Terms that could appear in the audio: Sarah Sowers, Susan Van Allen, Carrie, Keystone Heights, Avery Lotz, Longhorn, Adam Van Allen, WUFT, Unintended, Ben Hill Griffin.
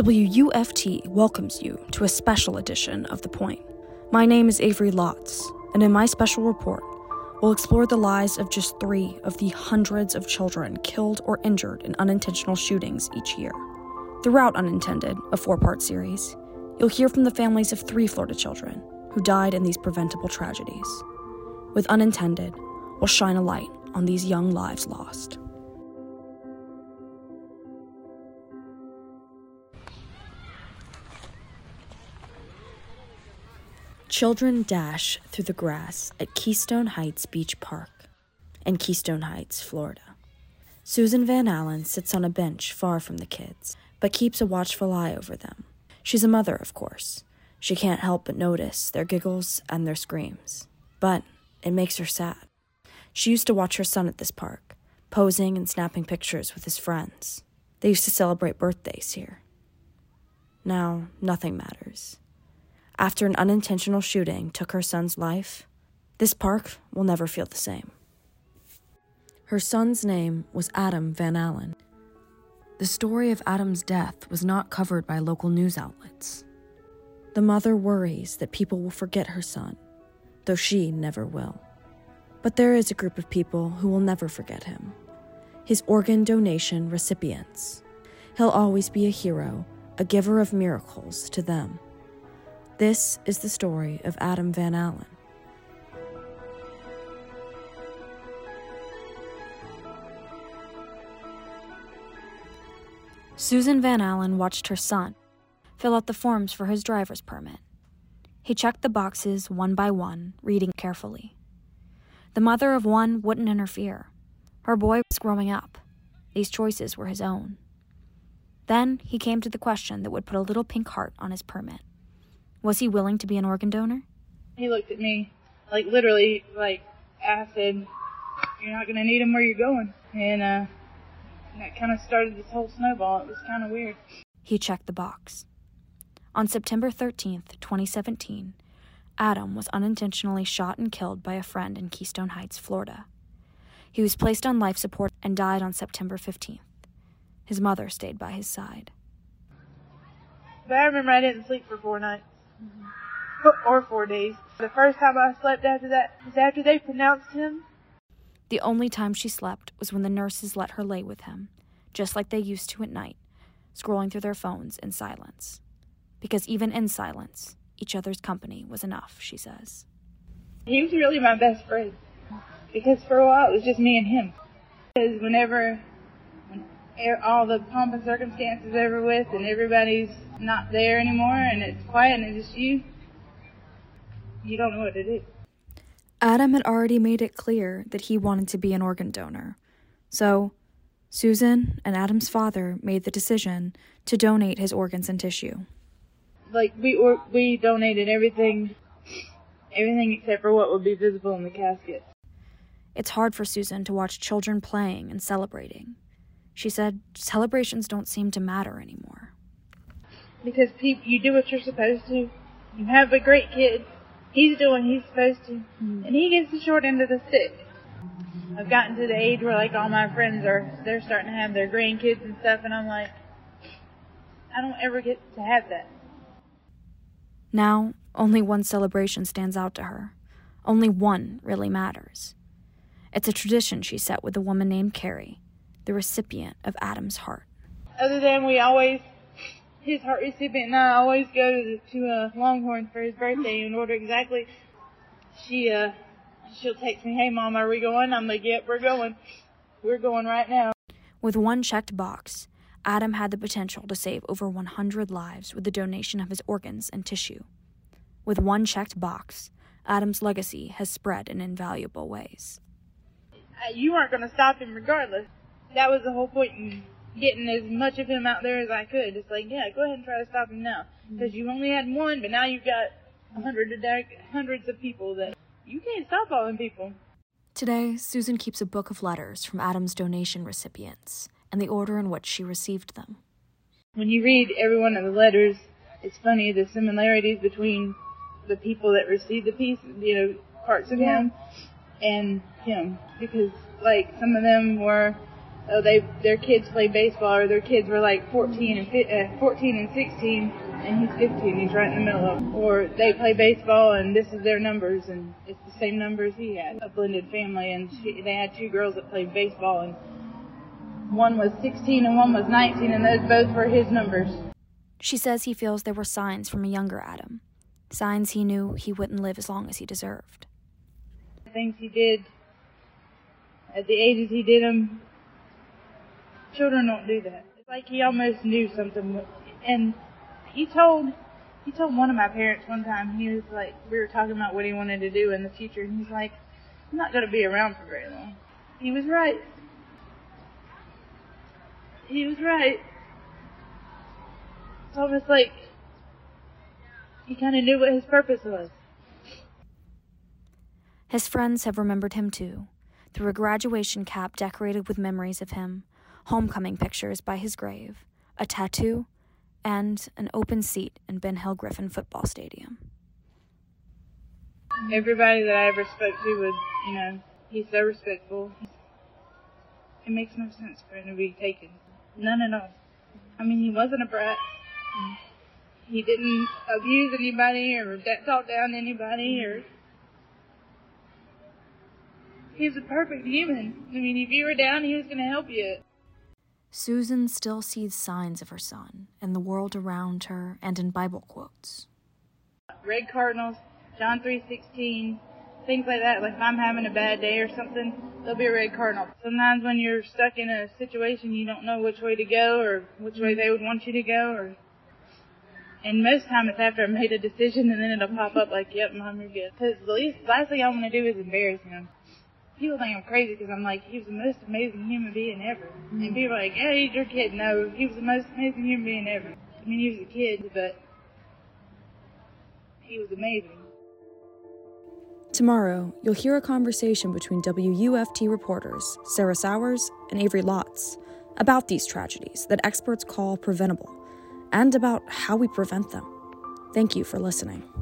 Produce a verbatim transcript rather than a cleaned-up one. W U F T welcomes you to a special edition of The Point. My name is Avery Lotz, and in my special report, we'll explore the lives of just three of the hundreds of children killed or injured in unintentional shootings each year. Throughout Unintended, a four-part series, you'll hear from the families of three Florida children who died in these preventable tragedies. With Unintended, we'll shine a light on these young lives lost. Children dash through the grass at Keystone Heights Beach Park in Keystone Heights, Florida. Susan Van Allen sits on a bench far from the kids, but keeps a watchful eye over them. She's a mother, of course. She can't help but notice their giggles and their screams. But it makes her sad. She used to watch her son at this park, posing and snapping pictures with his friends. They used to celebrate birthdays here. Now, nothing matters. After an unintentional shooting took her son's life, this park will never feel the same. Her son's name was Adam Van Allen. The story of Adam's death was not covered by local news outlets. The mother worries that people will forget her son, though she never will. But there is a group of people who will never forget him, his organ donation recipients. He'll always be a hero, a giver of miracles to them. This is the story of Adam Van Allen. Susan Van Allen watched her son fill out the forms for his driver's permit. He checked the boxes one by one, reading carefully. The mother of one wouldn't interfere. Her boy was growing up. These choices were his own. Then he came to the question that would put a little pink heart on his permit. Was he willing to be an organ donor? He looked at me, like literally, like I said, "You're not gonna need him where you're going," and, uh, and that kind of started this whole snowball. It was kind of weird. He checked the box. On September thirteenth, twenty seventeen, Adam was unintentionally shot and killed by a friend in Keystone Heights, Florida. He was placed on life support and died on September fifteenth. His mother stayed by his side. But I remember I didn't sleep for four nights. Or four days. The first time I slept after that was after they pronounced him. The only time she slept was when the nurses let her lay with him, just like they used to at night, scrolling through their phones in silence. Because even in silence, each other's company was enough, she says. He was really my best friend, because for a while it was just me and him. Because whenever all the pomp and circumstances are over with and everybody's not there anymore and it's quiet and it's just you, you don't know what to do. Adam had already made it clear that he wanted to be an organ donor. So Susan and Adam's father made the decision to donate his organs and tissue. Like, we or, we donated everything, everything except for what would be visible in the casket. It's hard for Susan to watch children playing and celebrating. She said celebrations don't seem to matter anymore. Because people, you do what you're supposed to. You have a great kid. He's doing what he's supposed to. Mm-hmm. And he gets the short end of the stick. I've gotten to the age where, like, all my friends are, they're starting to have their grandkids and stuff, and I'm like, I don't ever get to have that. Now, only one celebration stands out to her. Only one really matters. It's a tradition she set with a woman named Carrie, the recipient of Adam's heart. Other than we always, his heart recipient and I always go to, the, to uh, Longhorn for his birthday and order exactly. She, uh, she'll text me, "Hey, Mom, are we going?" I'm like, "Yep, we're going. We're going right now." With one checked box, Adam had the potential to save over one hundred lives with the donation of his organs and tissue. With one checked box, Adam's legacy has spread in invaluable ways. Uh, you aren't going to stop him regardless. That was the whole point in getting as much of him out there as I could. It's like, yeah, go ahead and try to stop him now. Because you only had one, but now you've got hundreds of, hundreds of people that you can't stop all them people. Today, Susan keeps a book of letters from Adam's donation recipients and the order in which she received them. When you read every one of the letters, it's funny the similarities between the people that received the piece, you know, parts of yeah. him and him. Because, like, some of them were oh, they their kids play baseball, or their kids were like fourteen and sixteen, and he's fifteen, he's right in the middle of them. Or they play baseball, and this is their numbers, and it's the same numbers he had. A blended family, and she, they had two girls that played baseball, and one was sixteen and one was nineteen, and those both were his numbers. She says he feels there were signs from a younger Adam, signs he knew he wouldn't live as long as he deserved. The things he did at the ages he did them, children don't do that. It's like he almost knew something. And he told he told one of my parents one time, he was like, we were talking about what he wanted to do in the future, and he's like, I'm not going to be around for very long. He was right. He was right. It's almost like he kind of knew what his purpose was. His friends have remembered him too, through a graduation cap decorated with memories of him, homecoming pictures by his grave, a tattoo, and an open seat in Ben Hill Griffin football stadium. Everybody that I ever spoke to would, you know, he's so respectful. It makes no sense for him to be taken. None at all. I mean, he wasn't a brat. He didn't abuse anybody or talk down anybody, or... He's a perfect human. I mean, if you were down, he was going to help you. Susan still sees signs of her son in the world around her and in Bible quotes. Red cardinals, John three sixteen, things like that. Like if I'm having a bad day or something, there'll be a red cardinal. Sometimes when you're stuck in a situation, you don't know which way to go or which way they would want you to go. Or, and most time it's after I made a decision, and then it'll pop up like, yep, Mom, you're good. Because the least, last thing I want to do is embarrass him. People think I'm crazy because I'm like, he was the most amazing human being ever. Mm. And people are like, hey, you're a kid. No, he was the most amazing human being ever. I mean, he was a kid, but he was amazing. Tomorrow, you'll hear a conversation between W U F T reporters Sarah Sowers and Avery Lotz about these tragedies that experts call preventable, and about how we prevent them. Thank you for listening.